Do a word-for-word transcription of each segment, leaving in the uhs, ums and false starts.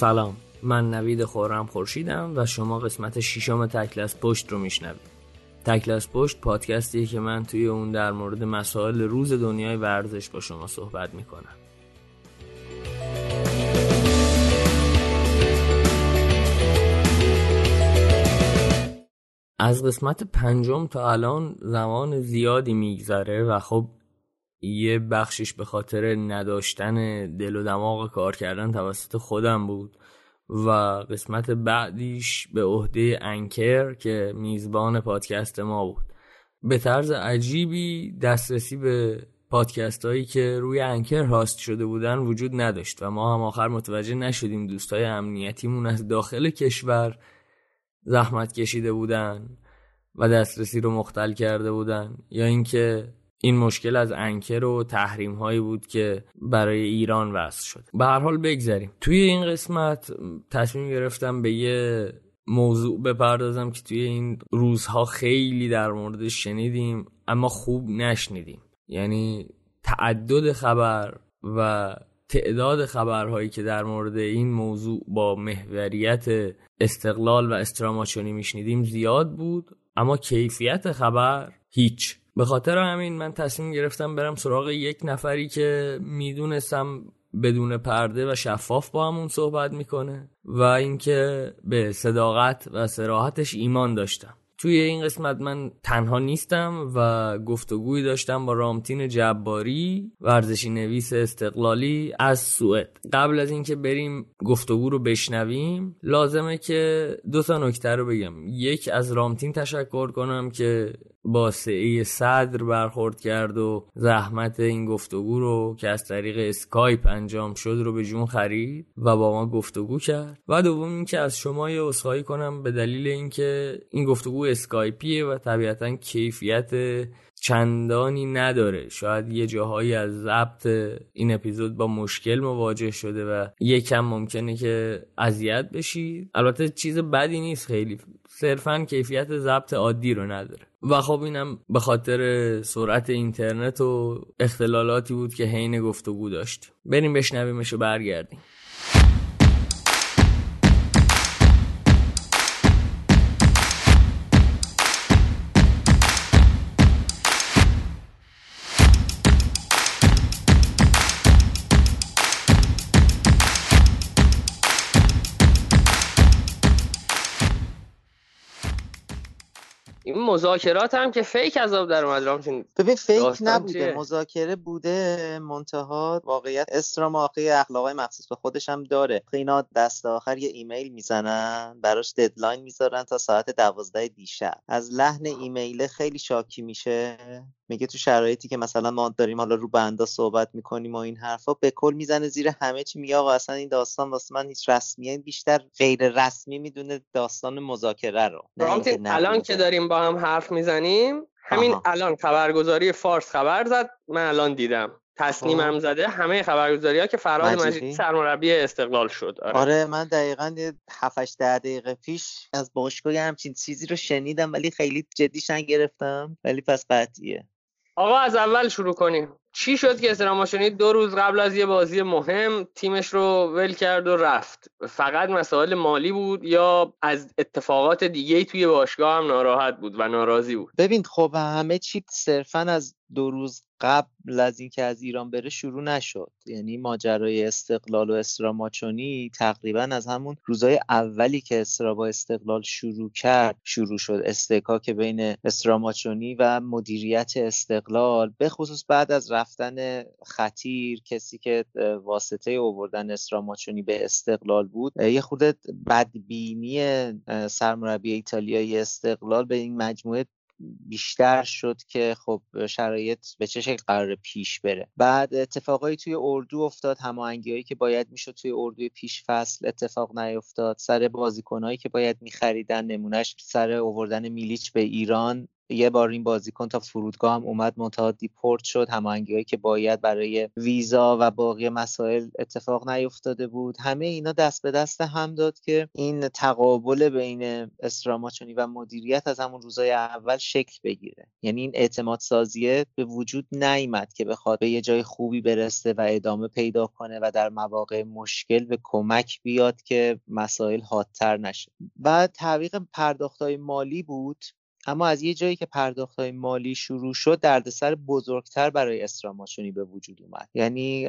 سلام، من نوید خورم خورشیدم و شما قسمت ششم تکل از پشت رو میشنوید. تکل از پشت پادکستیه که من توی اون در مورد مسائل روز دنیای ورزش با شما صحبت میکنم. از قسمت پنجم تا الان زمان زیادی میگذره و خب یه بخشش به خاطر نداشتن دل و دماغ کار کردن توسط خودم بود و قسمت بعدیش به عهده انکر که میزبان پادکست ما بود. به طرز عجیبی دسترسی به پادکست هایی که روی انکر هاست شده بودن وجود نداشت و ما هم آخر متوجه نشدیم دوستای امنیتیمون از داخل کشور زحمت کشیده بودن و دسترسی رو مختل کرده بودن یا اینکه این مشکل از انکر و تحریم هایی بود که برای ایران وضع شد. به هر حال بگذریم. توی این قسمت تصمیم گرفتم به یه موضوع بپردازم که توی این روزها خیلی در موردش شنیدیم اما خوب نشنیدیم. یعنی تعدد خبر و تعداد خبرهایی که در مورد این موضوع با محوریت استقلال و استراماچونی میشنیدیم زیاد بود اما کیفیت خبر هیچ. به خاطر همین من تصمیم گرفتم برم سراغ یک نفری که میدونستم بدون پرده و شفاف با همون صحبت میکنه و اینکه به صداقت و صراحتش ایمان داشتم. توی این قسمت من تنها نیستم و گفتگویی داشتم با رامتین جباری، ورزشی نویس استقلالی از سوئد. قبل از اینکه بریم گفتگو رو بشنویم لازمه که دو تا نکته رو بگم. یک، از رامتین تشکر کنم که با سعی صدر برخورد کرد و زحمت این گفتگو رو که از طریق اسکایپ انجام شد رو به جون خرید و با ما گفتگو کرد. و دوم اینکه از شما یه عذرخواهی کنم به دلیل اینکه این گفتگو اسکایپیه و طبیعتاً کیفیت چندانی نداره، شاید یه جاهایی از ضبط این اپیزود با مشکل مواجه شده و یکم ممکنه که اذیت بشید. البته چیز بدی نیست، خیلی صرفاً کیفیت ضبط عادی رو نداره و خب اینم به خاطر سرعت اینترنت و اختلالاتی بود که حین گفتگو داشت. بریم بشنویمش و برگردیم. مذاکرات هم که فیک از آب در اومد رامتین. ببین فیک نبوده چیه؟ مذاکره بوده، منتها واقعیت استراماخی اخلاقای مخصوص به خودش هم داره. اینا دست آخر یه ایمیل میزنن، براش ددلاین میذارن تا ساعت دوازده دیشب. از لحن ایمیل خیلی شاکی میشه. میگه تو شرایطی که مثلا ما داریم حالا رو بندا صحبت میکنیم و این حرفا، به کل میزنه زیر همه چی. میگه آقا اصلا این داستان واسه من هیچ رسمیه، بیشتر غیر رسمی میدونه داستان مذاکره رو. رامتین الان که داریم با هم حرف میزنیم، همین آها. الان خبرگزاری فارس خبر زد، من الان دیدم تصنیم هم زده، همه خبرگزاری‌ها که فرهاد مجیدی سرمربی استقلال شد. آره, آره من دقیقاً هفت هشت دقیقه پیش از باشگاه همچین چیزی رو شنیدم ولی خیلی جدیش نگرفتم، ولی پس قطعیه. آقا از اول شروع کنیم. چی شد که استراماچونی دو روز قبل از یه بازی مهم تیمش رو ول کرد و رفت؟ فقط مسائل مالی بود یا از اتفاقات دیگه‌ای توی باشگاه هم ناراحت بود و ناراضی بود؟ ببین خب همه چی صرفاً از دو روز قبل از اینکه از ایران بره شروع نشد. یعنی ماجرای استقلال و استراماچونی تقریبا از همون روزهای اولی که استرا با استقلال شروع کرد شروع شد. استکاک بین استراماچونی و مدیریت استقلال، به خصوص بعد از رفتن خطیر، کسی که واسطه آوردن استراماچونی به استقلال بود. یه خورده بدبینی سرمربی ایتالیایی استقلال به این مجموعه بیشتر شد که خب شرایط به چه شکل قراره پیش بره. بعد اتفاقایی توی اردو افتاد، هماهنگیایی که باید میشد توی اردو پیش فصل اتفاق نیفتاد، سر بازیکنایی که باید میخریدن، نمونهش سر آوردن میلیچ به ایران، یه بار این بازیکن تا فرودگاه هم اومد منتها دیپورت شد. هماهنگی‌هایی که باید برای ویزا و باقی مسائل اتفاق نیفتاده بود. همه اینا دست به دست هم داد که این تقابل بین استراماچونی و مدیریت از همون روزای اول شکل بگیره. یعنی این اعتماد سازیه به وجود نیامد که بخواد به یه جای خوبی برسه و ادامه پیدا کنه و در مواقع مشکل به کمک بیاد که مسائل حادتر نشه. بعد تعویق پرداخت‌های مالی بود، اما از یه جایی که پرداخت‌های مالی شروع شد دردسر بزرگتر برای استراماچونی به وجود اومد. یعنی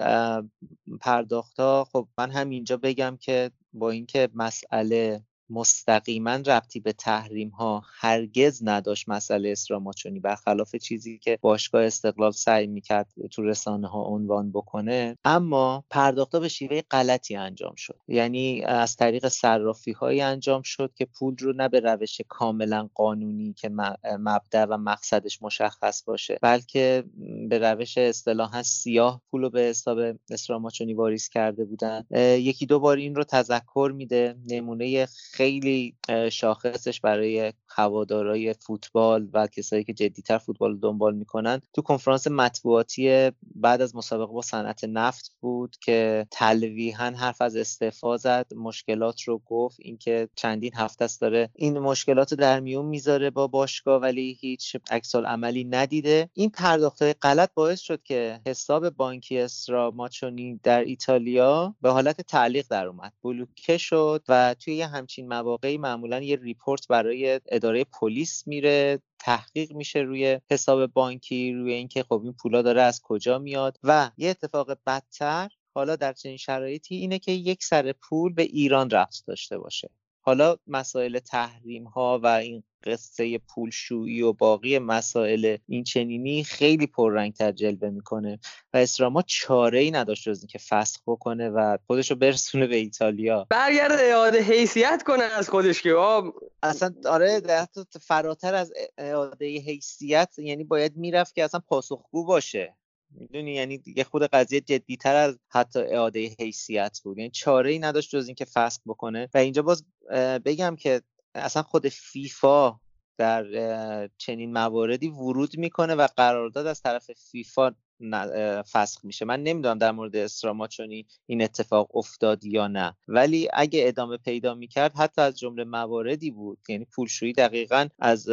پرداخت‌ها، خب من هم اینجا بگم که با اینکه مسئله مستقیما ربطی به تحریم ها هرگز نداشت، مسئله استراماچونی برخلاف چیزی که باشگاه استقلال سعی میکرد تو رسانه ها عنوان بکنه، اما پرداخت ها به شیوه غلطی انجام شد. یعنی از طریق صرافی هایی انجام شد که پول رو نه به روش کاملا قانونی که مبدأ و مقصدش مشخص باشه، بلکه به روش اصطلاحا سیاه پول رو به حساب استراماچونی واریز کرده بودن. یکی دو بار این رو تذکر میده. نمونه خیلی شاخصش برای هوادارهای فوتبال و کسایی که جدی‌تر فوتبال رو دنبال میکنن تو کنفرانس مطبوعاتی بعد از مسابقه با صنعت نفت بود که تلویحاً حرف از استعفا زد، مشکلات رو گفت، اینکه چندین هفته است داره این مشکلات رو در میون میذاره با باشگاه ولی هیچ عکس‌العملی ندیده. این پرداخت‌های غلط باعث شد که حساب بانکی استراماچونی در ایتالیا به حالت تعلیق در اومد، بلوکه شد و توی همچین مواقعی معمولا یه ریپورت برای اداره پلیس میره، تحقیق میشه روی حساب بانکی، روی اینکه خب این پولا داره از کجا میاد. و یه اتفاق بدتر حالا در چنین شرایطی اینه که یک سر پول به ایران رفت داشته باشه. حالا مسائل تحریم ها و این قصه پولشویی و باقی مسائل این چنینی خیلی پررنگ‌تر جلوه میکنه و استراما چاره‌ای نداشت جز اینکه فسخ بکنه و خودشو برسونه به ایتالیا، برگرد اعاده حیثیت کنه از خودش که آب... اصلا آره در فراتر از اعاده حیثیت، یعنی باید میرفت که اصلا پاسخگو باشه، میدونی، یعنی دیگه خود قضیه جدی‌تر از حتی اعاده حیثیت بود. یعنی چاره‌ای نداشت جز اینکه فسخ بکنه. و اینجا باز بگم که اصلا خود فیفا در چنین مواردی ورود میکنه و قرارداد از طرف فیفا فسخ میشه. من نمیدونم در مورد استراماچونی این اتفاق افتاد یا نه، ولی اگه ادامه پیدا میکرد حتی از جمله مواردی بود. یعنی پولشویی دقیقاً از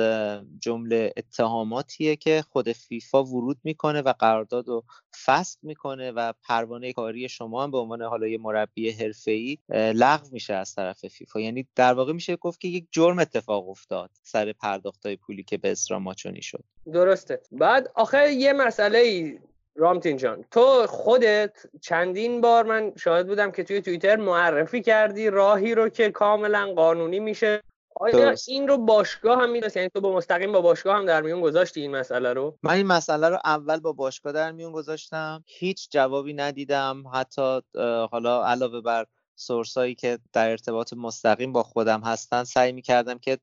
جمله اتهاماتیه که خود فیفا ورود میکنه و قرارداد رو فسخ میکنه و پروانه کاری شما هم به عنوان حالا یه مربی حرفه‌ای لغو میشه از طرف فیفا. یعنی در واقع میشه گفت که یک جرم اتفاق افتاد سر پرداختای پولی که به استراماچونی شد. درسته. بعد آخه یه مسئله‌ای رامتین جان، تو خودت چندین بار من شاهد بودم که توی توییتر معرفی کردی راهی رو که کاملا قانونی میشه. آیا این رو باشگاه هم میدونست؟ یعنی تو با مستقیم با باشگاه هم در میون گذاشتی این مسئله رو؟ من این مسئله رو اول با باشگاه در میون گذاشتم، هیچ جوابی ندیدم. حتی حالا علاوه بر سورسایی که در ارتباط مستقیم با خودم هستن سعی می‌کردم که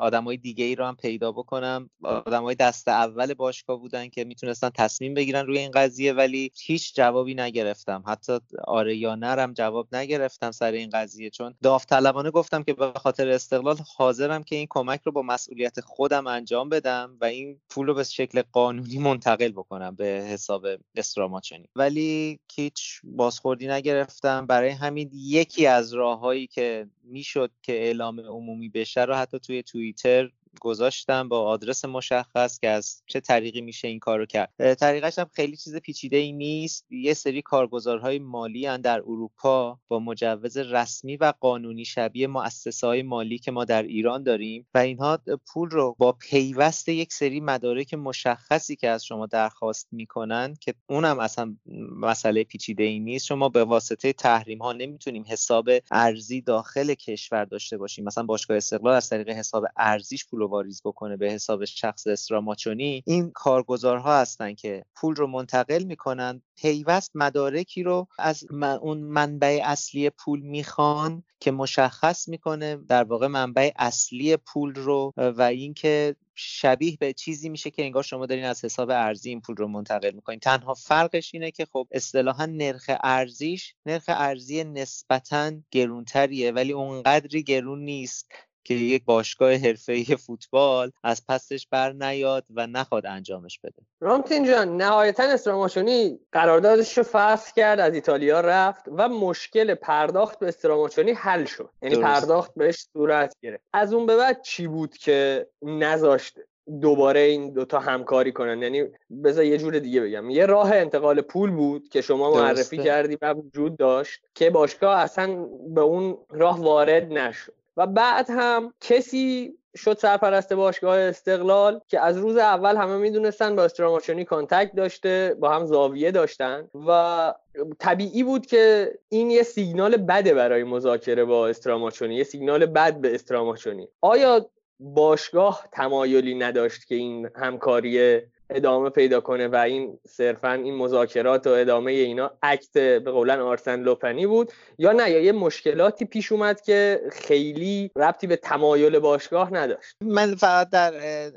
آدمای دیگه‌ای رو هم پیدا بکنم. آدمای دست اول باشگاه بودن که میتونستن تصمیم بگیرن روی این قضیه، ولی هیچ جوابی نگرفتم. حتی آره یا نه هم جواب نگرفتم سر این قضیه، چون داوطلبانه گفتم که به خاطر استقلال حاضرم که این کمک رو با مسئولیت خودم انجام بدم و این پول رو به شکل قانونی منتقل بکنم به حساب استراماچونی، ولی هیچ بازخوردی نگرفتم. برای همین یکی از راه‌هایی که میشد که اعلام عمومی بشه رو حتی توی توییتر گذاشتم با آدرس مشخص که از چه طریقی میشه این کارو کرد. طریقش هم خیلی چیز پیچیده‌ای نیست. یه سری کارگزارهای مالی ان در اروپا با مجوز رسمی و قانونی شبیه مؤسسه‌های مالی که ما در ایران داریم و اینها پول رو با پیوست یک سری مدارک مشخصی که از شما درخواست میکنن که اونم اصلا مسئله پیچیده‌ای نیست، شما به واسطه تحریم‌ها نمیتونیم حساب ارزی داخل کشور داشته باشیم. مثلا باشگاه استقلال از طریق حساب ارزیش پول پول رو واریز بکنه به حساب شخص استراماچونی، این کارگزارها هستن که پول رو منتقل میکنن، پیوست مدارکی رو از اون منبع اصلی پول میخوان که مشخص میکنه در واقع منبع اصلی پول رو، و اینکه شبیه به چیزی میشه که انگار شما دارین از حساب ارزی این پول رو منتقل میکنین. تنها فرقش اینه که خب اصطلاحا نرخ ارزیش نرخ ارزی نسبتاً گرونتریه، ولی اونقدری گرون نیست که یک باشگاه حرفه‌ای فوتبال از پسش بر نیاد و نخواد انجامش بده. رامتین جان، نهایتاً استراماچونی قراردادش رو فسخ کرد، از ایتالیا رفت و مشکل پرداخت به استراماچونی حل شد، یعنی پرداخت بهش صورت گرفت. از اون به بعد چی بود که نذاشت دوباره این دوتا همکاری کنن؟ یعنی بذار یه جور دیگه بگم، یه راه انتقال پول بود که شما معرفی درسته. کردی و وجود داشت که باشگاه اصلا به اون راه وارد نشد، و بعد هم کسی شد سرپرست باشگاه استقلال که از روز اول همه میدونستن با استراماچونی کانتکت داشته، با هم زاویه داشتن و طبیعی بود که این یه سیگنال بده برای مذاکره با استراماچونی، یه سیگنال بد به استراماچونی. آیا باشگاه تمایلی نداشت که این همکاری ادامه پیدا کنه و این صرفاً این مذاکرات و ادامه اینا اکت به قولن آرسن لوپنی بود، یا نه یا یه مشکلاتی پیش اومد که خیلی ربطی به تمایل باشگاه نداشت؟ من فقط در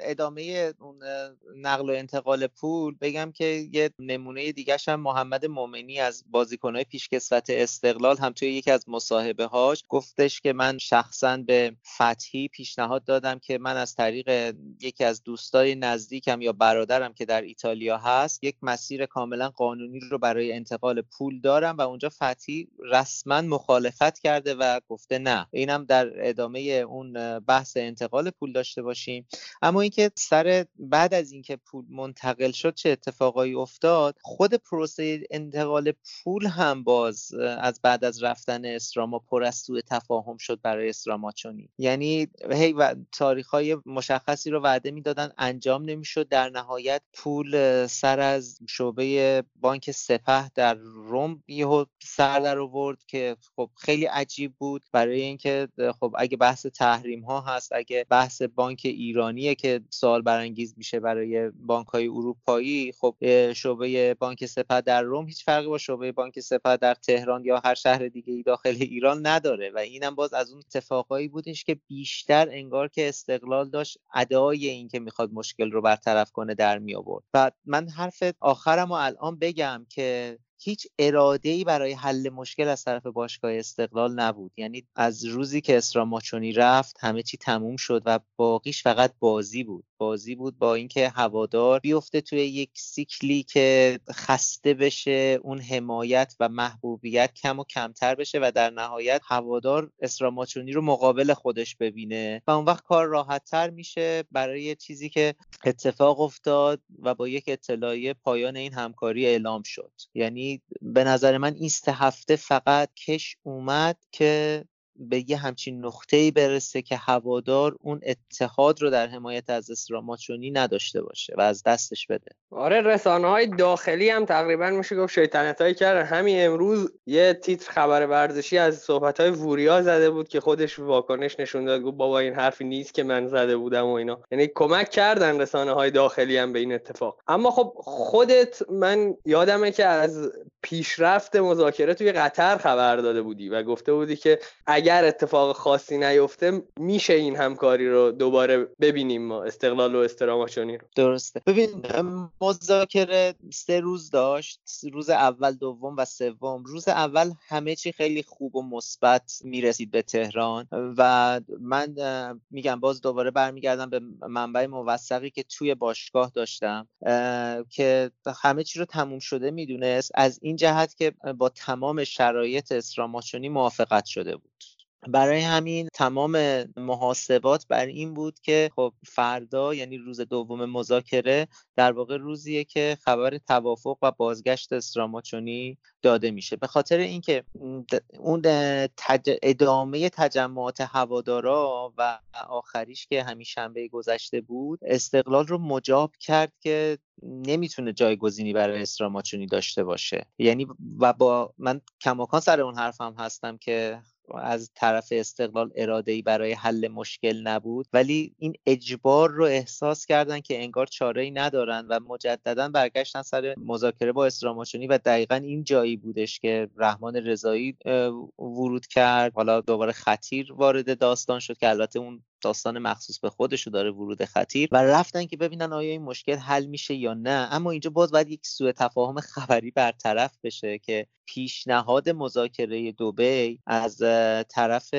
ادامه اون نقل و انتقال پول بگم که یه نمونه دیگه‌ش هم محمد مومنی از بازیکن‌های پیشکسوت استقلال هم توی یکی از مصاحبه‌هاش گفتش که من شخصاً به فتحی پیشنهاد دادم که من از طریق یکی از دوستای نزدیکم یا برادر که در ایتالیا هست یک مسیر کاملا قانونی رو برای انتقال پول دارم، و اونجا فتی رسما مخالفت کرده و گفته نه. اینم در ادامه اون بحث انتقال پول داشته باشیم. اما اینکه سر بعد از اینکه پول منتقل شد چه اتفاقایی افتاد، خود پروسه انتقال پول هم باز از بعد از رفتن استراما پر از سوء تفاهم شد برای استراماچونی. یعنی هی تاریخ‌های مشخصی رو وعده می‌دادن انجام نمی‌شد، در نهایت پول سر از شعبه بانک سپه در روم یهو سر در آورد که خب خیلی عجیب بود، برای اینکه خب اگه بحث تحریم ها هست، اگه بحث بانک ایرانیه که سوال برانگیز میشه برای بانک های اروپایی، خب شعبه بانک سپه در روم هیچ فرقی با شعبه بانک سپه در تهران یا هر شهر دیگه‌ای داخل ایران نداره، و اینم باز از اون اتفاقایی بودش که بیشتر انگار که استقلال داشت ادعای این که میخواد مشکل رو برطرف کنه در می آورد. و من حرف آخرم رو الان بگم که هیچ اراده‌ای برای حل مشکل از طرف باشگاه استقلال نبود. یعنی از روزی که استراماچونی رفت همه چی تموم شد و باقیش فقط بازی بود. بازی بود با اینکه هوادار بیفته توی یک سیکلی که خسته بشه، اون حمایت و محبوبیت کم و کمتر بشه و در نهایت هوادار استراماچونی رو مقابل خودش ببینه و اون وقت کار راحت‌تر میشه برای چیزی که اتفاق افتاد و با یک اطلاعیه پایان این همکاری اعلام شد. یعنی به نظر من این سه هفته فقط کش اومد که به یه همچین نقطه‌ای برسه که هوادار اون اتحاد رو در حمایت از استراماچونی نداشته باشه و از دستش بده. آره، رسانه‌های داخلی هم تقریبا میشه گفت شیطنتایی کردن. همین امروز یه تیتر خبر ورزشی از صحبت‌های ووریا زده بود که خودش واکنش نشون داد، گفت بابا این حرفی نیست که من زده بودم و اینا. یعنی کمک کردن رسانه‌های داخلی هم به این اتفاق. اما خب خودت، من یادمه که از پیشرفت مذاکره توی قطر خبر داده بودی و گفته بودی که اگر اتفاق خاصی نیفته میشه این همکاری رو دوباره ببینیم، ما استقلال و استراماچونی رو. درسته. ببین، مذاکره سه روز داشت، روز اول، دوم و سوم. روز اول همه چی خیلی خوب و مثبت میرسید به تهران و من میگم باز دوباره برمیگردم به منبع موثقی که توی باشگاه داشتم که همه چی رو تموم شده میدونست، از این جهت که با تمام شرایط استراماچونی موافقت شده بود. برای همین تمام محاسبات بر این بود که خب فردا، یعنی روز دوم مذاکره، در واقع روزیه که خبر توافق و بازگشت استراماچونی داده میشه، به خاطر اینکه اون تج... ادامه تجمعات هوادارا و آخریش که همین شنبه گذشته بود، استقلال رو مجاب کرد که نمیتونه جایگزینی برای استراماچونی داشته باشه. یعنی و با من کماکان سر اون حرفم هستم که از طرف استقلال اراده‌ای برای حل مشکل نبود، ولی این اجبار رو احساس کردن که انگار چاره‌ای ندارن و مجددا برگشتن سر مذاکره با استراماچونی و دقیقاً این جایی بودش که رحمان رضایی ورود کرد. حالا دوباره خطیر وارد داستان شد که البته اون داستان مخصوص به خودشو داره، ورود خطیر، و رفتن که ببینن آیا این مشکل حل میشه یا نه. اما اینجا باز باید یک سوء تفاهم خبری برطرف بشه که پیشنهاد مذاکره دبی از طرف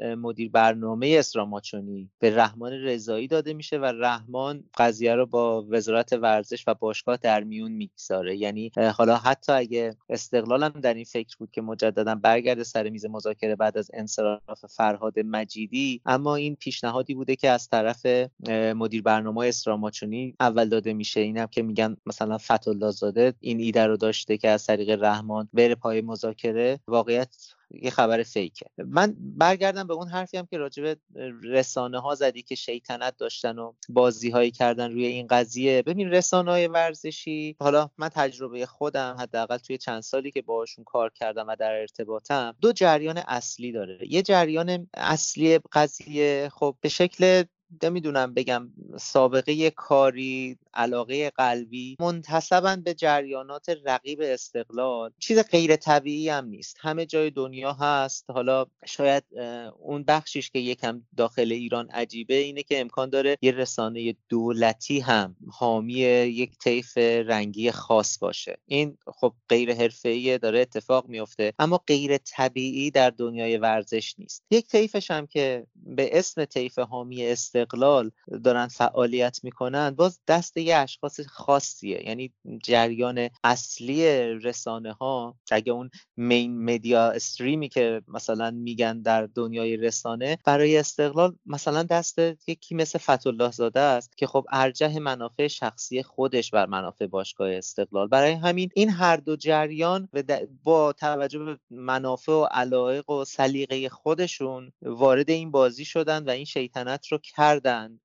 مدیر برنامه استراماچونی به رحمان رضایی داده میشه و رحمان قضیه رو با وزارت ورزش و باشگاه در میون میگذاره. یعنی حالا حتی اگه استقلال هم در این فکر بود که مجددا برگرده سر میز مذاکره بعد از انصراف فرهاد مجیدی، اما این پیش پیشنهادی بوده که از طرف مدیر برنامه استراماچونی اول داده میشه. اینم که میگن مثلا فتواللهزاده این ایده رو داشته که از طریق رحمان بره پای مذاکره، واقعیت یه خبر فیکه. من برگردم به اون حرفی هم که راجع به رسانه ها زدی که شیطنت داشتن و بازی هایی کردن روی این قضیه. ببین رسانه های ورزشی، حالا من تجربه خودم حداقل توی چند سالی که باهاشون کار کردم و در ارتباطم، دو جریان اصلی داره. یه جریان اصلی قضیه خب به شکل نمیدونم بگم سابقه کاری، علاقه قلبی، منتسباً به جریانات رقیب استقلال، چیز غیر طبیعی هم نیست، همه جای دنیا هست. حالا شاید اون بخشیش که یکم داخل ایران عجیبه اینه که امکان داره یه رسانه دولتی هم حامی یک طیف رنگی خاص باشه، این خب غیر حرفه‌ای داره اتفاق میفته، اما غیر طبیعی در دنیای ورزش نیست. یک طیفش هم که به اسم طیف حامی است استقلال دارن فعالیت میکنن، باز دست یه اشخاص خاصیه. یعنی جریان اصلی رسانه ها، اگه اون مین مدیا استریمی که مثلا میگن در دنیای رسانه، برای استقلال مثلا دست یکی مثل فتواللهزاده است که خب ارجح منافع شخصی خودش بر منافع باشگاه استقلال. برای همین این هر دو جریان با توجه به منافع و علایق و سلیقه خودشون وارد این بازی شدن و این شیطنت رو کردن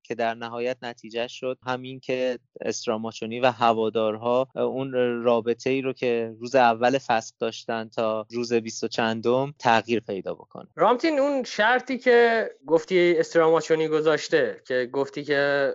که در نهایت نتیجه شد همین که استراماچونی و هوادارها اون رابطه ای رو که روز اول فصل داشتن تا روز بیست و چندم تغییر پیدا بکنه. رامتین، اون شرطی که گفتی استراماچونی گذاشته که گفتی که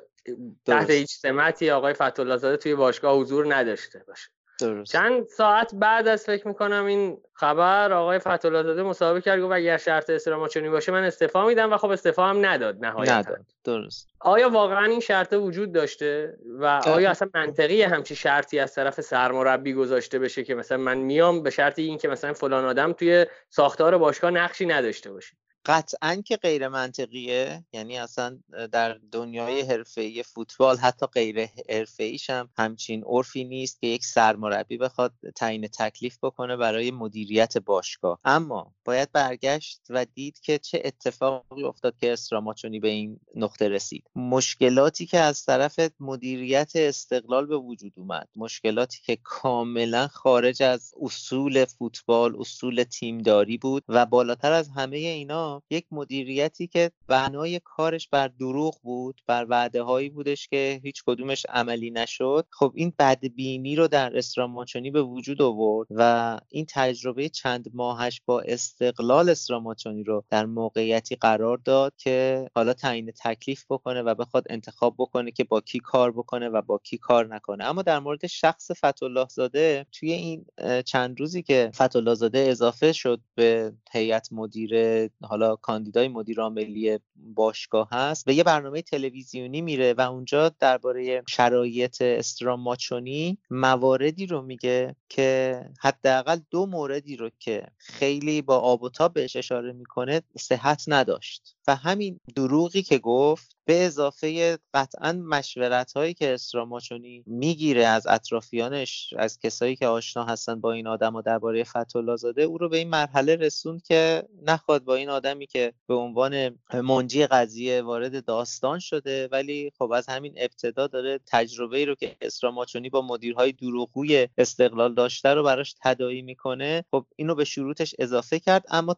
تحت هیچ سمتی آقای فتواللهزاده توی باشگاه حضور نداشته باشه، درست. چند ساعت بعد از فکر میکنم این خبر، آقای فتواللهزاده مصاحبه کرد گفت اگر شرط استراماچونی باشه من استعفا میدم و خب استعفا هم نداد نهایتا. نداد، درست. آیا واقعا این شرط وجود داشته و آیا اصلا منطقیه همچی شرطی از طرف سرمربی گذاشته بشه که مثلا من میام به شرطی این که مثلا فلان آدم توی ساختار باشگاه نقشی نداشته باشه؟ قطعاً که غیر منطقیه. یعنی اصلا در دنیای حرفه‌ای فوتبال حتی غیر حرفه‌ایش هم همچین عرفی نیست که یک سرمربی بخواد تعیین تکلیف بکنه برای مدیریت باشگاه. اما باید برگشت و دید که چه اتفاقی افتاد که استراماچونی به این نقطه رسید. مشکلاتی که از طرف مدیریت استقلال به وجود اومد، مشکلاتی که کاملاً خارج از اصول فوتبال، اصول تیمداری بود و بالاتر از همه اینا یک مدیریتی که بنای کارش بر دروغ بود، بر وعده هایی بودش که هیچ کدومش عملی نشد. خب این بدبینی رو در استراماچونی به وجود آورد و این تجربه چند ماهش با استقلال استراماچونی رو در موقعیتی قرار داد که حالا تعیین تکلیف بکنه و بخواد انتخاب بکنه که با کی کار بکنه و با کی کار نکنه. اما در مورد شخص فتواللهزاده، توی این چند روزی که فتواللهزاده اضافه شد به هیئت مدیره، حالا کاندیدای مدیر عاملی باشگاه هست، به یه برنامه تلویزیونی میره و اونجا درباره شرایط استراماچونی مواردی رو میگه که حداقل دو موردی رو که خیلی با آب و تاب بهش اشاره میکنه صحت نداشت و همین دروغی که گفت به اضافه قطعاً مشورت هایی که استراماچونی میگیره از اطرافیانش، از کسایی که آشنا هستن با این آدم و درباره فتواللهزاده، او رو به این مرحله رسوند که نخواد با این آدمی که به عنوان منجی قضیه وارد داستان شده، ولی خب از همین ابتدا داره تجربه‌ای رو که استراماچونی با مدیرهای دروغگوی استقلال داشته رو براش تداعی میکنه. خب اینو به شروطش اضافه کرد، اما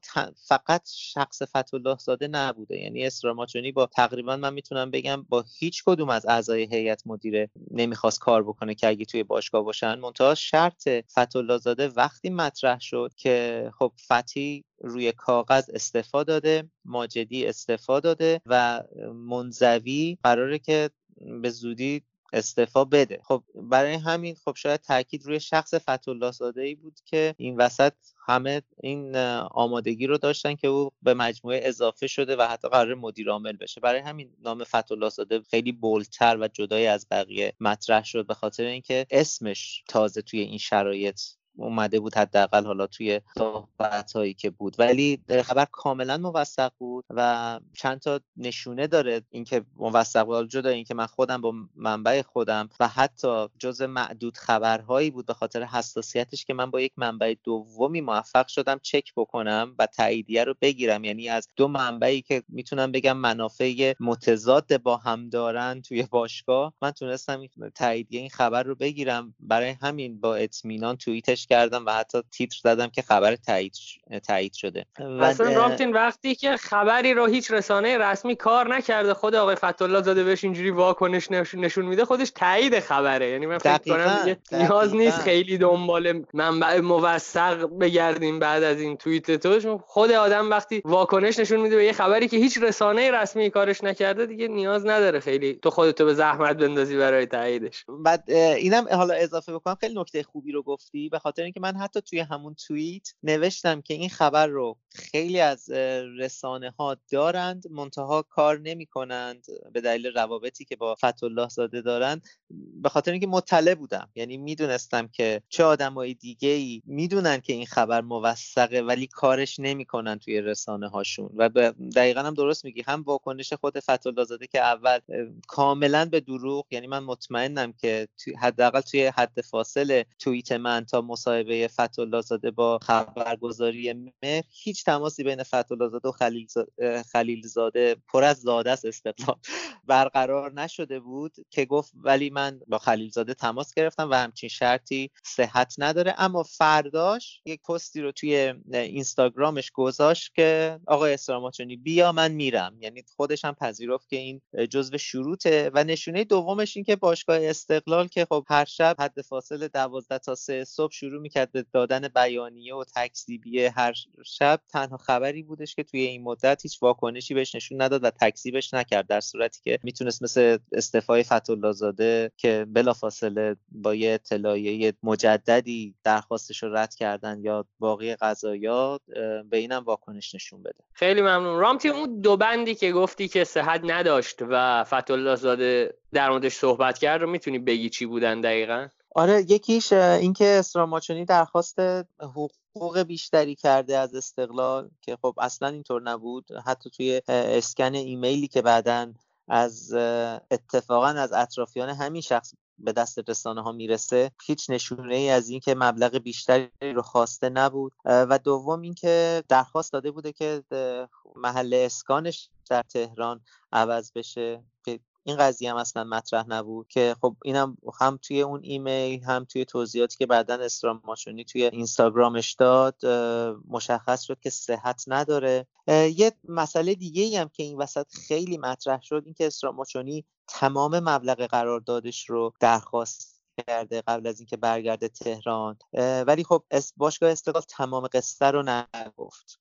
فقط شخص فتواللهزاده نبوده. یعنی استراماچونی با تقریباً من میتونم بگم با هیچ کدوم از اعضای هیئت مدیره نمیخواست کار بکنه که اگه توی باشگاه باشن. منتها شرط فتواللهزاده وقتی مطرح شد که خب فتی روی کاغذ استعفا داده، ماجدی استعفا داده و منزوی قراره که به زودی استعفا بده. خب برای همین خب شاید تاکید روی شخص فتح‌الله زاده‌ای بود که این وسط همه این آمادگی رو داشتن که او به مجموعه اضافه شده و حتی قرار مدیر عامل بشه. برای همین نام فتح‌الله زاده خیلی بولتر و جدای از بقیه مطرح شد، به خاطر اینکه اسمش تازه توی این شرایط اومده بود، حداقل حالا توی صحبت‌هایی که بود. ولی خبر کاملا موثق بود و چند تا نشونه داره اینکه موثق بود، جدا اینکه من خودم با منبع خودم و حتی جزء معدود خبرهایی بود به خاطر حساسیتش که من با یک منبع دومی موفق شدم چک بکنم و تاییدیه رو بگیرم. یعنی از دو منبعی که میتونم بگم منافع متضاد با هم دارن توی باشگاه، من تونستم تاییدیه این خبر رو بگیرم. برای همین با اطمینان توییتش کردم و حتی تیتر زدم که خبر تایید تایید شده. اصلا رامتین وقتی که خبری رو هیچ رسانه رسمی کار نکرده، خود آقای فتح‌الله زاده بهش اینجوری واکنش نشون میده، خودش تایید خبره. یعنی من فکر کنم نیاز نیست خیلی دنبال منبع موثق بگردیم بعد از این توییت توش. خود آدم وقتی واکنش نشون میده به یه خبری که هیچ رسانه رسمی کارش نکرده، دیگه نیاز نداره خیلی تو خودتو به زحمت بندازی برای تاییدش. بعد اینم حالا اضافه بکنم، خیلی نکته خوبی رو گفتی، به خاطر اینکه من حتی توی همون توییت نوشتم که این خبر رو خیلی از رسانه ها دارند منتها کار نمی کنند به دلیل روابطی که با فتح‌الله زاده دارند، به خاطر اینکه مطلع بودم. یعنی میدونستم که چه آدمای دیگه‌ای میدونن که این خبر موثقه ولی کارش نمی کنن توی رسانه هاشون. و دقیقاً هم درست میگی، هم واکنش خود فتح‌الله زاده که اول کاملا به دروغ، یعنی من مطمئنم که حداقل توی حد فاصله توییت من تا مصاحبه فتح‌الله زاده با خبرگزاری مهر هیچ تماسی بین فتح‌الله زاده و خلیلزاده خلیلزاده پر از زاده است استقلال برقرار نشده بود که گفت ولی من با خلیلزاده تماس گرفتم و همچین شرطی صحت نداره. اما فرداش یک پستی رو توی اینستاگرامش گذاشت که آقای استراماچونی بیا من میرم، یعنی خودش هم پذیرفت که این جزو شروطه. و نشونه دومش این که باشگاه استقلال که خب هر شب حد فاصله دوازده تا سه صبح شروع میکرد به دادن بیانیه و تکذیبیه هر شب، تنها خبری بودش که توی این مدت هیچ واکنشی بهش نشون نداد و تکذیبش نکرد، در صورتی که میتونست مثل استعفای فتح‌الله زاده که بلافاصله با یه اطلاعیه مجددی درخواستش رو رد کردن یا باقی قضایا، به اینم واکنش نشون بده. خیلی ممنون رامتین. اون دو بندی که گفتی که صحت نداشت و فتح‌الله زاده در موردش صحبت کرد رو میتونی بگی چی بودن دقیقاً؟ آره، یکیش اینکه استراماچونی درخواست حقوق بیشتری کرده از استقلال که خب اصلا اینطور نبود. حتی توی اسکن ایمیلی که بعداً از اتفاقاً از اطرافیان همین شخص به دست رسانه ها میرسه، هیچ نشونه ای از این که مبلغ بیشتری رو خواسته نبود. و دوم اینکه درخواست داده بوده که محل اسکانش در تهران عوض بشه، این قضیه هم اصلا مطرح نبود که خب اینم هم, هم توی اون ایمیل هم توی توضیحاتی که بعدن استراماچونی توی اینستاگرامش داد مشخص شد که صحت نداره. یه مسئله دیگه‌ای هم که این وسط خیلی مطرح شد این که استراماچونی تمام مبلغ قراردادش رو درخواست کرده قبل از اینکه برگرده تهران، ولی خب باشگاه استقلال تمام قصه رو نگفت.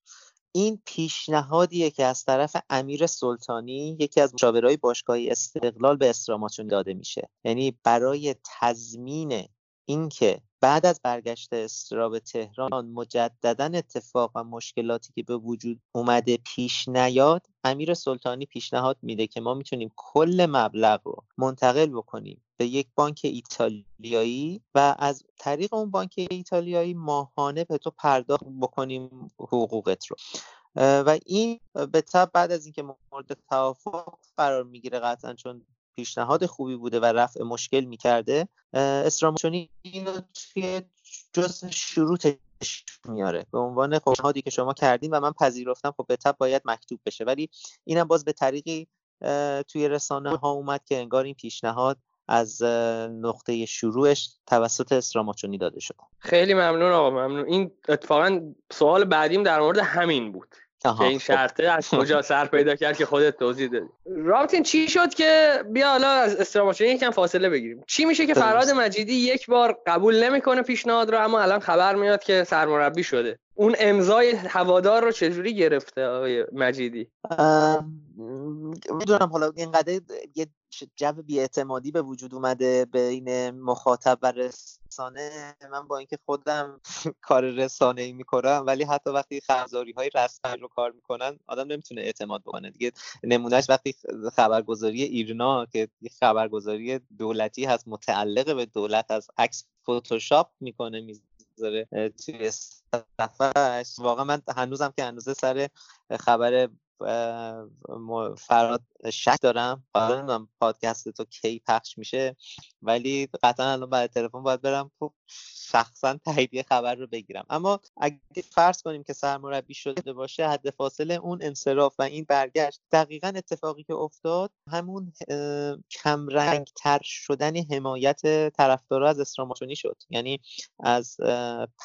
این پیشنهادیه که از طرف امیر سلطانی یکی از مشاورای باشگاهی استقلال به استراماچونی داده میشه، یعنی برای تضمین اینکه بعد از برگشت استرا به تهران مجدداً اتفاق و مشکلاتی که به وجود اومده پیش نیاد، امیر سلطانی پیشنهاد میده که ما میتونیم کل مبلغ رو منتقل بکنیم به یک بانک ایتالیایی و از طریق اون بانک ایتالیایی ماهانه به تو پرداخت بکنیم حقوقت رو. و این به تبع بعد از اینکه مورد توافق قرار میگیره، قطعاً چون پیشنهاد خوبی بوده و رفع مشکل میکرده، استراماچونی اینو توی جزء شروطش میاره به عنوان پیشنهادی که شما کردین و من پذیرفتم، خب به تبع باید مکتوب بشه. ولی اینم باز به طریقی توی رسانه ها اومد که انگار این پیشنهاد از نقطه شروعش توسط استراماچونی داده شد. خیلی ممنون آقا، ممنون. این اتفاقا سوال بعدیم در مورد همین بود که این شرطه از کجا سر پیدا کرد که خودت توضیح دادی. رامتین چی شد که بیا حالا از استراماچونی یکم فاصله بگیریم، چی میشه که فرهاد مجیدی یک بار قبول نمیکنه پیشنهاد رو، اما الان خبر میاد که سرمربی شده؟ اون امضای هوادار رو چجوری گرفته آقای مجیدی؟ میدونم حالا اینقدر یه جو بی‌اعتمادی به وجود اومده بین مخاطب و رسانه. من با اینکه خودم کار رسانه‌ای میکنم، ولی حتی وقتی خبرگزاری‌های رسمی رو کار میکنن آدم نمیتونه اعتماد بکنه دیگه. نمونهش وقتی خبرگزاری ایرنا که یه خبرگزاری دولتی هست متعلق به دولت، از عکس فتوشاپ میکنه میذاره توی صفحه‌اش. واقعا من هنوزم که هنوز سر خبر فراد شک دارم. حالا نمیدونم پادکست تو کی پخش میشه، ولی قطعا الان بعد تلفن باید برم شخصا تایید خبر رو بگیرم. اما اگه فرض کنیم که سرمربی شده باشه، حد فاصله اون انصراف و این برگشت، دقیقاً اتفاقی که افتاد همون کمرنگتر شدن حمایت طرفدارا از استراماچونی شد. یعنی از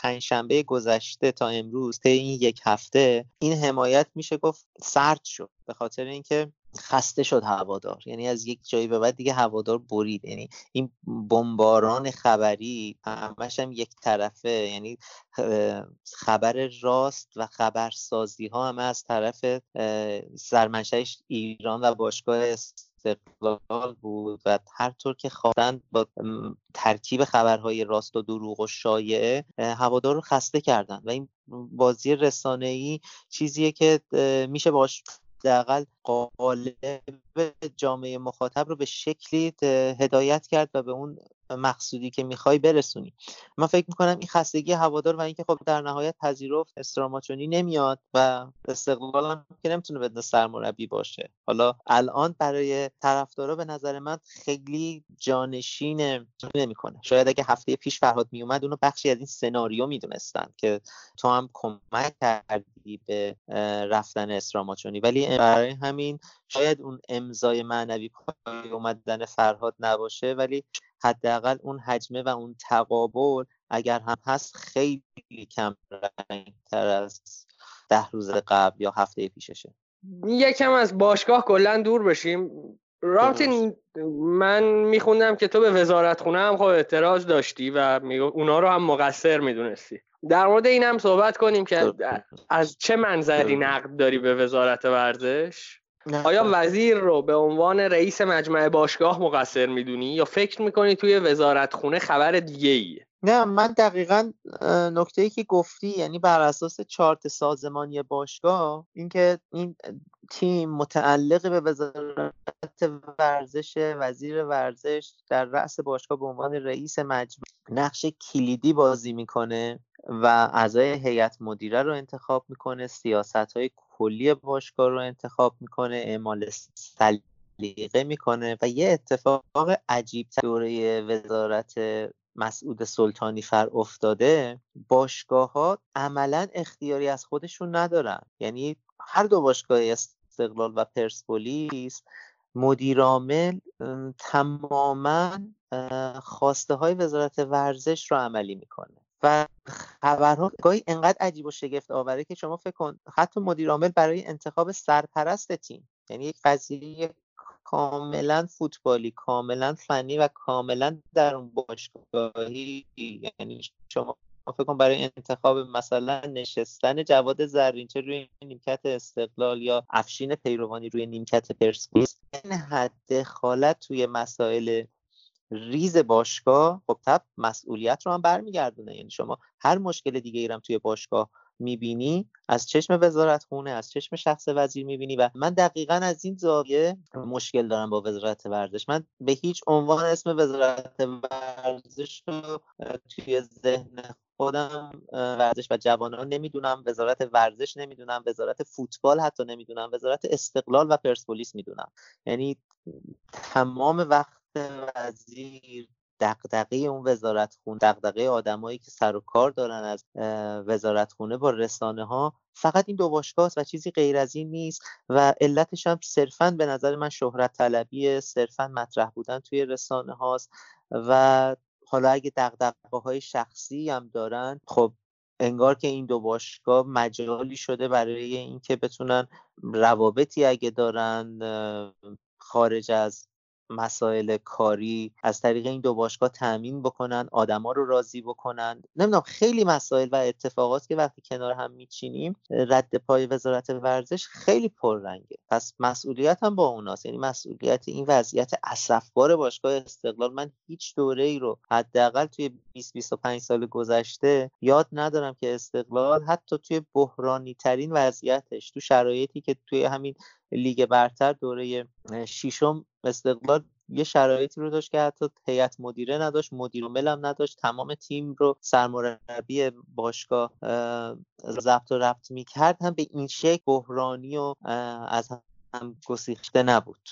پنجشنبه گذشته تا امروز، تا این یک هفته، این حمایت میشه گفت سرد شد، به خاطر اینکه خسته شد هوادار. یعنی از یک جایی به بعد دیگه هوادار برید. یعنی این بمباران خبری همش هم یک طرفه، یعنی خبر راست و خبرسازی ها هم از طرف سرمنشأش ایران و باشگاه استقلال بود و هر طور که خواستن با ترکیب خبرهای راست و دروغ و شایعه هوادار رو خسته کردن. و این بازی رسانه‌ای چیزیه که میشه باش دقیقا قالب جامعه مخاطب رو به شکلی هدایت کرد و به اون مقصودی که میخوای برسونی. من فکر میکنم این خستگی هوادار و اینکه خب در نهایت پذیرفت استراماچونی نمیاد و استقلال هم که نمیتونه بدون سرمربی باشه. حالا الان برای طرفدارا به نظر من خیلی جانشین نمیکنه. شاید اگه هفته پیش فرهاد میومد اونو بخشی از این سناریو میدونستن که تو هم کمک کردی به رفتن استراماچونی، ولی برای همین شاید اون امضای معنوی پای اومدن فرهاد نباشه، ولی حداقل اون حجمه و اون تقابل اگر هم هست خیلی کم رنگتر از ده روز قبل یا هفته پیششه. یکم از باشگاه کلا دور بشیم. رامتین، من میخوندم که تو به وزارتخونه هم خب اعتراض داشتی و اونا رو هم مقصر میدونستی. در مورد این هم صحبت کنیم که از چه منظری نقد داری به وزارت ورزش؟ آیا وزیر رو به عنوان رئیس مجمع باشگاه مقصر میدونی یا فکر میکنی توی وزارتخونه خبر دیگه ایه؟ نه، من دقیقاً نکته‌ای که گفتی، یعنی بر اساس چارت سازمانی باشگاه، اینکه این تیم متعلق به وزارت ورزش، وزیر ورزش در رأس باشگاه به عنوان رئیس مجمع نقش کلیدی بازی میکنه و اعضای هیئت مدیره رو انتخاب میکنه، سیاست‌های کلی باشگاه رو انتخاب میکنه، اعمال سلیقه میکنه. و یه اتفاق عجیب دوره وزارت مسعود سلطانیفر افتاده، باشگاه‌ها عملاً اختیاری از خودشون ندارن. یعنی هر دو باشگاه، استقلال و پرسپولیس، مدیرعامل تماماً خواسته های وزارت ورزش رو عملی میکنه و خبرها گاهی انقدر عجیب و شگفت آوره که شما فکر کن حتی مدیر عامل برای انتخاب سرپرست تیم، یعنی یک قضیه کاملا فوتبالی، کاملا فنی و کاملا درون باشگاهی. یعنی شما فکر کن برای انتخاب مثلا نشستن جواد زرین چه روی نیمکت استقلال یا افشین پیروانی روی نیمکت پرسپولیس، این حد دخالت توی مسائل ریز باشگاه خب طب مسئولیت رو هم برمیگردونه. یعنی شما هر مشکل دیگه ای رو هم توی باشگاه میبینی از چشم وزارتخونه، از چشم شخص وزیر میبینی. و من دقیقاً از این زاویه مشکل دارم با وزارت ورزش. من به هیچ عنوان اسم وزارت ورزش رو توی ذهن خودم ورزش و جوانان نمیدونم، وزارت ورزش نمیدونم، وزارت فوتبال حتی نمیدونم، وزارت استقلال و پرسپولیس میدونم. یعنی تمام وقت وزیر دغدغه اون وزارتخونه، دغدغه آدمایی که سر و کار دارن از وزارتخونه با رسانه ها فقط این دو باشگاه است و چیزی غیر از این نیست. و علتش هم صرفاً به نظر من شهرت طلبیه، صرفاً مطرح بودن توی رسانه هاست. و حالا اگه دغدغه های شخصی هم دارن، خب انگار که این دو باشگاه مجالی شده برای اینکه بتونن روابطی اگه دارن خارج از مسائل کاری از طریق این دو باشگاه تامین بکنن، آدما رو راضی بکنن. نمیدونم خیلی مسائل و اتفاقات که وقتی کنار هم میچینیم، رد پای وزارت ورزش خیلی پررنگه. پس مسئولیت هم با اوناست، یعنی مسئولیت این وضعیت اسفبار باشگاه استقلال. من هیچ دوره‌ای رو حداقل توی بیست بیست و پنج سال گذشته یاد ندارم که استقلال حتی توی بحرانی ترین وضعیتش، تو شرایطی که توی همین لیگ برتر دوره ششم استقلال یه شرایطی رو داشت که حتی هیئت مدیره نداشت، مدیر عامل هم نداشت، تمام تیم رو سرمربی باشگاه ضبط و ربط می‌کرد، هم به این شکل بحرانی و از هم گسیخته نبود.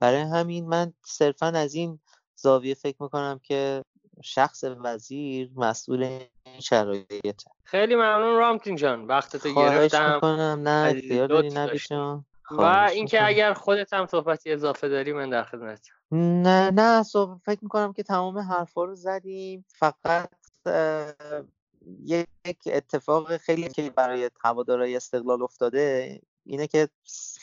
برای همین من صرفاً از این زاویه فکر می‌کنم که شخص وزیر مسئول این شرایطه. خیلی ممنون رامتین جان، وقتت رو گرفتم. می‌کنم نه زیاد نبیشم. و اینکه اگر خودت هم صحبتی اضافه داری من در خدمتم. نه نه صحب... فکر میکنم که تمام حرفا رو زدیم. فقط اه... یک اتفاق خیلی که برای هوادارهای استقلال افتاده اینه که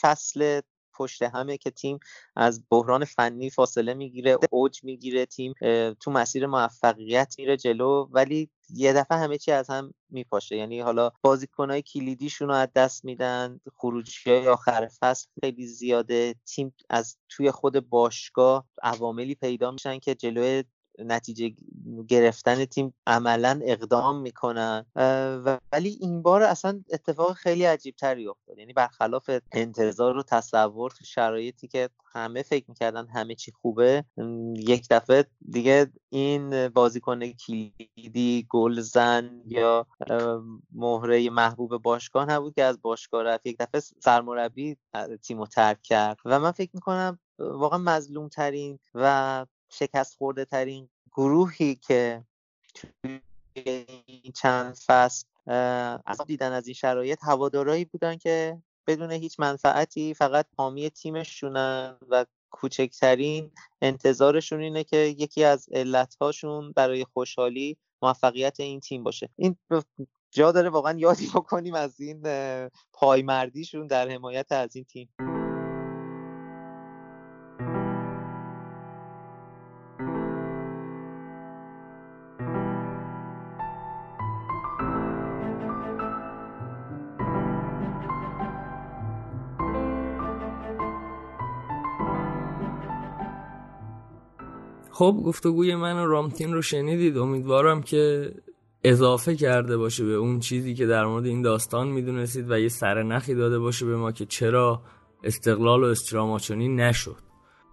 فصل پشت همه که تیم از بحران فنی فاصله میگیره، اوج میگیره، تیم تو مسیر موفقیت میره جلو، ولی یه دفعه همه چی از هم میپاشه. یعنی حالا بازیکن‌های کلیدیشون رو از دست میدن، خروجی‌های آخر فصل خیلی زیاده، تیم از توی خود باشگاه عواملی پیدا میشن که جلوی نتیجه گرفتن تیم عملا اقدام میکنن. ولی این بار اصلا اتفاق خیلی عجیب تری افتاد، یعنی برخلاف انتظار و تصور، تو شرایطی که همه فکر میکردن همه چی خوبه، یک دفعه دیگه این بازیکن کلیدی، گلزن یا مهره محبوب باشگاه نبود که از باشگاه رفت، یک دفعه سرمربی تیمو ترک کرد و من فکر میکنم واقعا مظلوم ترین و شکست خورده ترین گروهی که توی این چند فصل عذاب دیدن از این شرایط، هوادارایی بودن که بدون هیچ منفعتی فقط حامی تیمشونن و کوچکترین انتظارشون اینه که یکی از علتهاشون برای خوشحالی موفقیت این تیم باشه. این جا داره واقعا یادی بکنیم از این پایمردیشون در حمایت از این تیم. خب گفتگوی من و رامتین رو شنیدید، امیدوارم که اضافه کرده باشه به اون چیزی که در مورد این داستان میدونستید و یه سرنخی داده باشه به ما که چرا استقلال و استراماچونی نشد.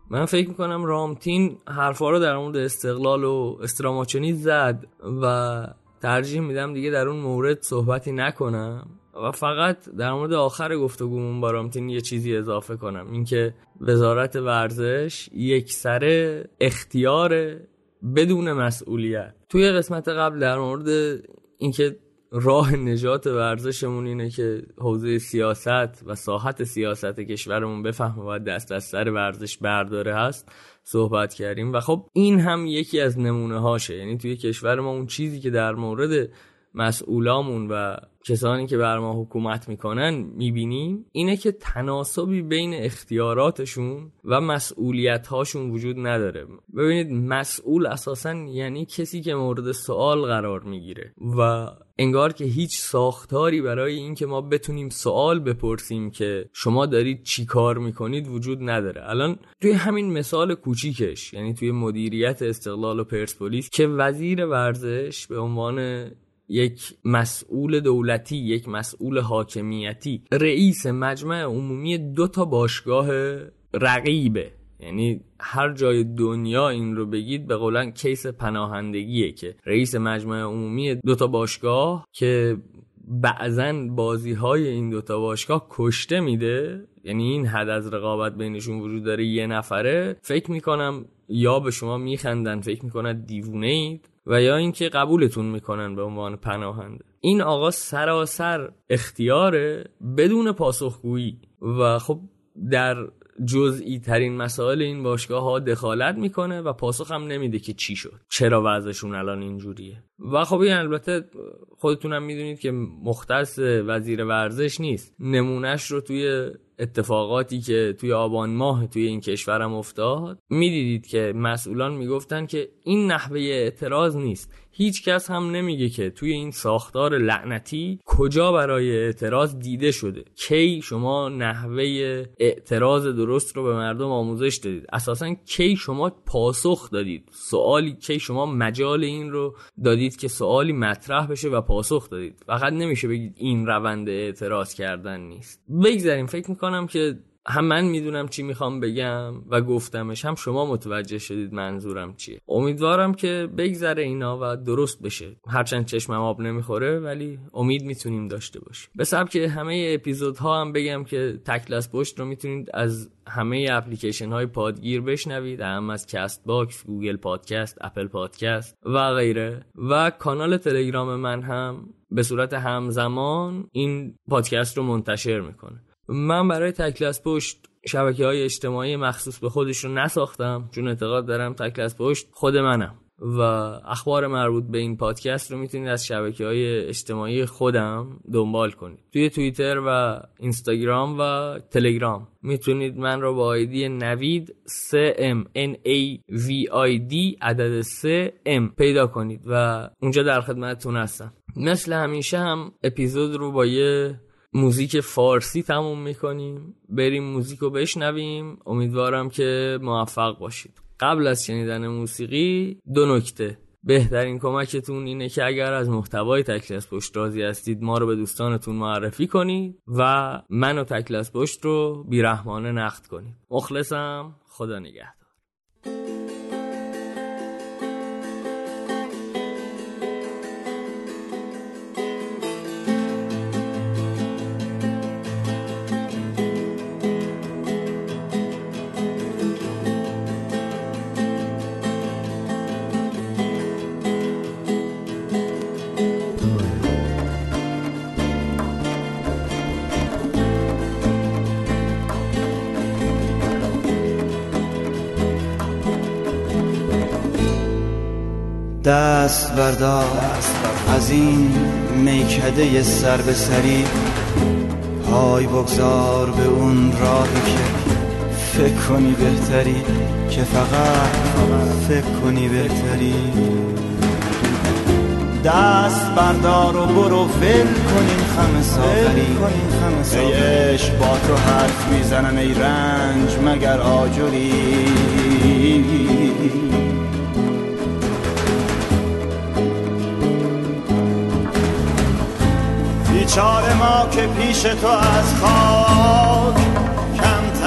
من فکر میکنم رامتین حرفا رو در مورد استقلال و استراماچونی زد و ترجیح میدم دیگه در اون مورد صحبتی نکنم و فقط در مورد آخر گفتگومون با رامتین یه چیزی اضافه کنم، اینکه وزارت ورزش یک سره اختیار بدون مسئولیت. توی قسمت قبل در مورد اینکه راه نجات ورزشمون اینه که حوزه سیاست و ساحت سیاست کشورمون بفهمه و دست از سر ورزش برداره هست صحبت کردیم و خب این هم یکی از نمونه هاشه. یعنی توی کشور ما اون چیزی که در مورد مسئولامون و کسانی که بر ما حکومت میکنن میبینیم اینه که تناسبی بین اختیاراتشون و مسئولیت‌هاشون وجود نداره. ببینید مسئول اساساً یعنی کسی که مورد سوال قرار میگیره و انگار که هیچ ساختاری برای این که ما بتونیم سوال بپرسیم که شما دارید چی کار میکنید وجود نداره. الان توی همین مثال کوچیکش، یعنی توی مدیریت استقلال و پرسپولیس که وزیر ورزش به عنوان یک مسئول دولتی، یک مسئول حاکمیتی، رئیس مجمع عمومی دو تا باشگاه رقیبه، یعنی هر جای دنیا این رو بگید به قولن کیس پناهندگیه که رئیس مجمع عمومی دو تا باشگاه که بعضن بازی‌های این دو تا باشگاه کشته میده، یعنی این حد از رقابت بینشون وجود داره، یه نفره فکر میکنم یا به شما میخندن، فکر میکنن دیوونه اید و یا اینکه قبولتون میکنن به عنوان پناهنده. این آقا سراسر اختیاره بدون پاسخگویی و خب در جزئی ترین مسائل این باشگاه ها دخالت میکنه و پاسخ هم نمیده که چی شد، چرا وضعشون الان اینجوریه. و خب این البته خودتونم میدونید که مختص وزیر ورزش نیست. نمونهش رو توی اتفاقاتی که توی آبان ماه توی این کشورم افتاد میدیدید که مسئولان میگفتن که این نحوه اعتراض نیست. هیچ کس هم نمیگه که توی این ساختار لعنتی کجا برای اعتراض دیده شده، کی شما نحوه اعتراض درست رو به مردم آموزش دادید، اساسا کی شما پاسخ دادید سوالی، کی شما مجال این رو دادید که سوالی مطرح بشه و پاسخ دادید. فقط نمیشه بگید این روند اعتراض کردن نیست. بگذاریم، فکر میکنم که هم من میدونم چی میخوام بگم و گفتمش، هم شما متوجه شدید منظورم چیه. امیدوارم که بگذره اینا و درست بشه، هرچند چشمم آب نمیخوره ولی امید میتونیم داشته باشیم. به سبک که همه اپیزودها هم بگم که تکل از پشت رو میتونید از همه اپلیکیشن های پادگیر بشنوید، هم از کست باکس، گوگل پادکست، اپل پادکست و غیره. و کانال تلگرام من هم به صورت همزمان این پادکست رو منتشر میکنه. من برای تکل از پشت شبکه‌های اجتماعی مخصوص به خودش رو نساختم، چون اعتقاد دارم تکل از پشت خود منم و اخبار مربوط به این پادکست رو میتونید از شبکه‌های اجتماعی خودم دنبال کنید. توی توییتر و اینستاگرام و تلگرام میتونید من رو با آیدی نوید سی ام ان ای وی آی دی عدد سه ام پیدا کنید و اونجا در خدمتتون هستم. مثل همیشه هم اپیزود رو با یه موزیک فارسی تموم میکنیم. بریم موزیک رو بشنویم. امیدوارم که موفق باشید. قبل از شنیدن موسیقی دو نکته: بهترین کمکتون اینه که اگر از محتوای تکل از پشت راضی هستید ما رو به دوستانتون معرفی کنید و من و تکل از پشت رو بیرحمانه نقد کنید. مخلصم، خدا نگهدار. دست بردار از این میکده سر به سری، پای بگذار به اون راهی که فکر کنی بهتری، که فقط فکر کنی بهتری. دست بردار و برو فل کنیم خم ساغری، ای عشق بات رو حرف میزنم ای رنج مگر آجوری. بیچاره ما که پیش تو از خاک کمتری،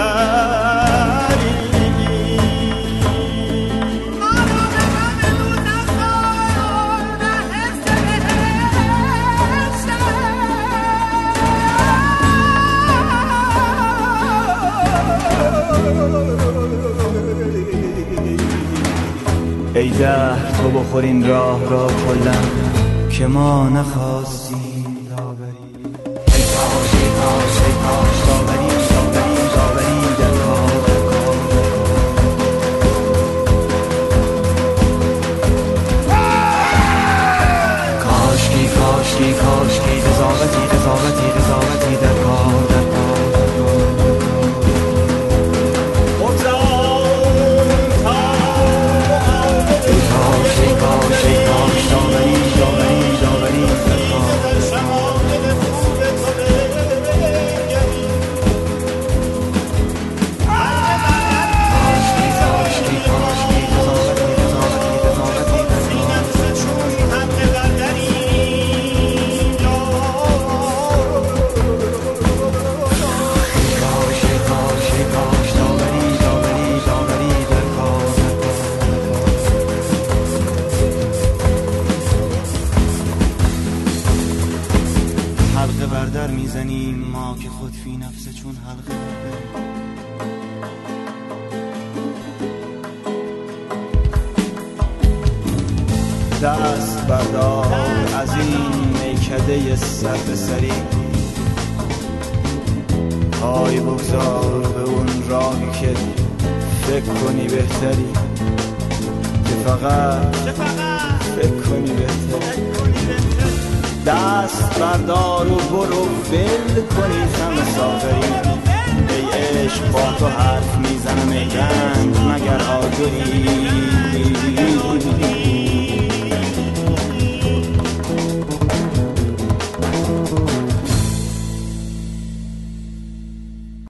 ای دهر تو بخور این راه را کلم که ما نخواستیم. کاشکی کاشکی قضاوتی قضاوتی قضاوتی در کار در کار در کار کاشکی کاشکی کاش داوری داوری داوری در دست بردار از این میکده سر به سری، پای بگذار به اون راهی که فکر کنی بهتری، که فقط فکر کنی بهتر دست بردار و برو فل کنی خم ساغری ای عشق با تو حرف میزنم ای جنگ مگر آجوری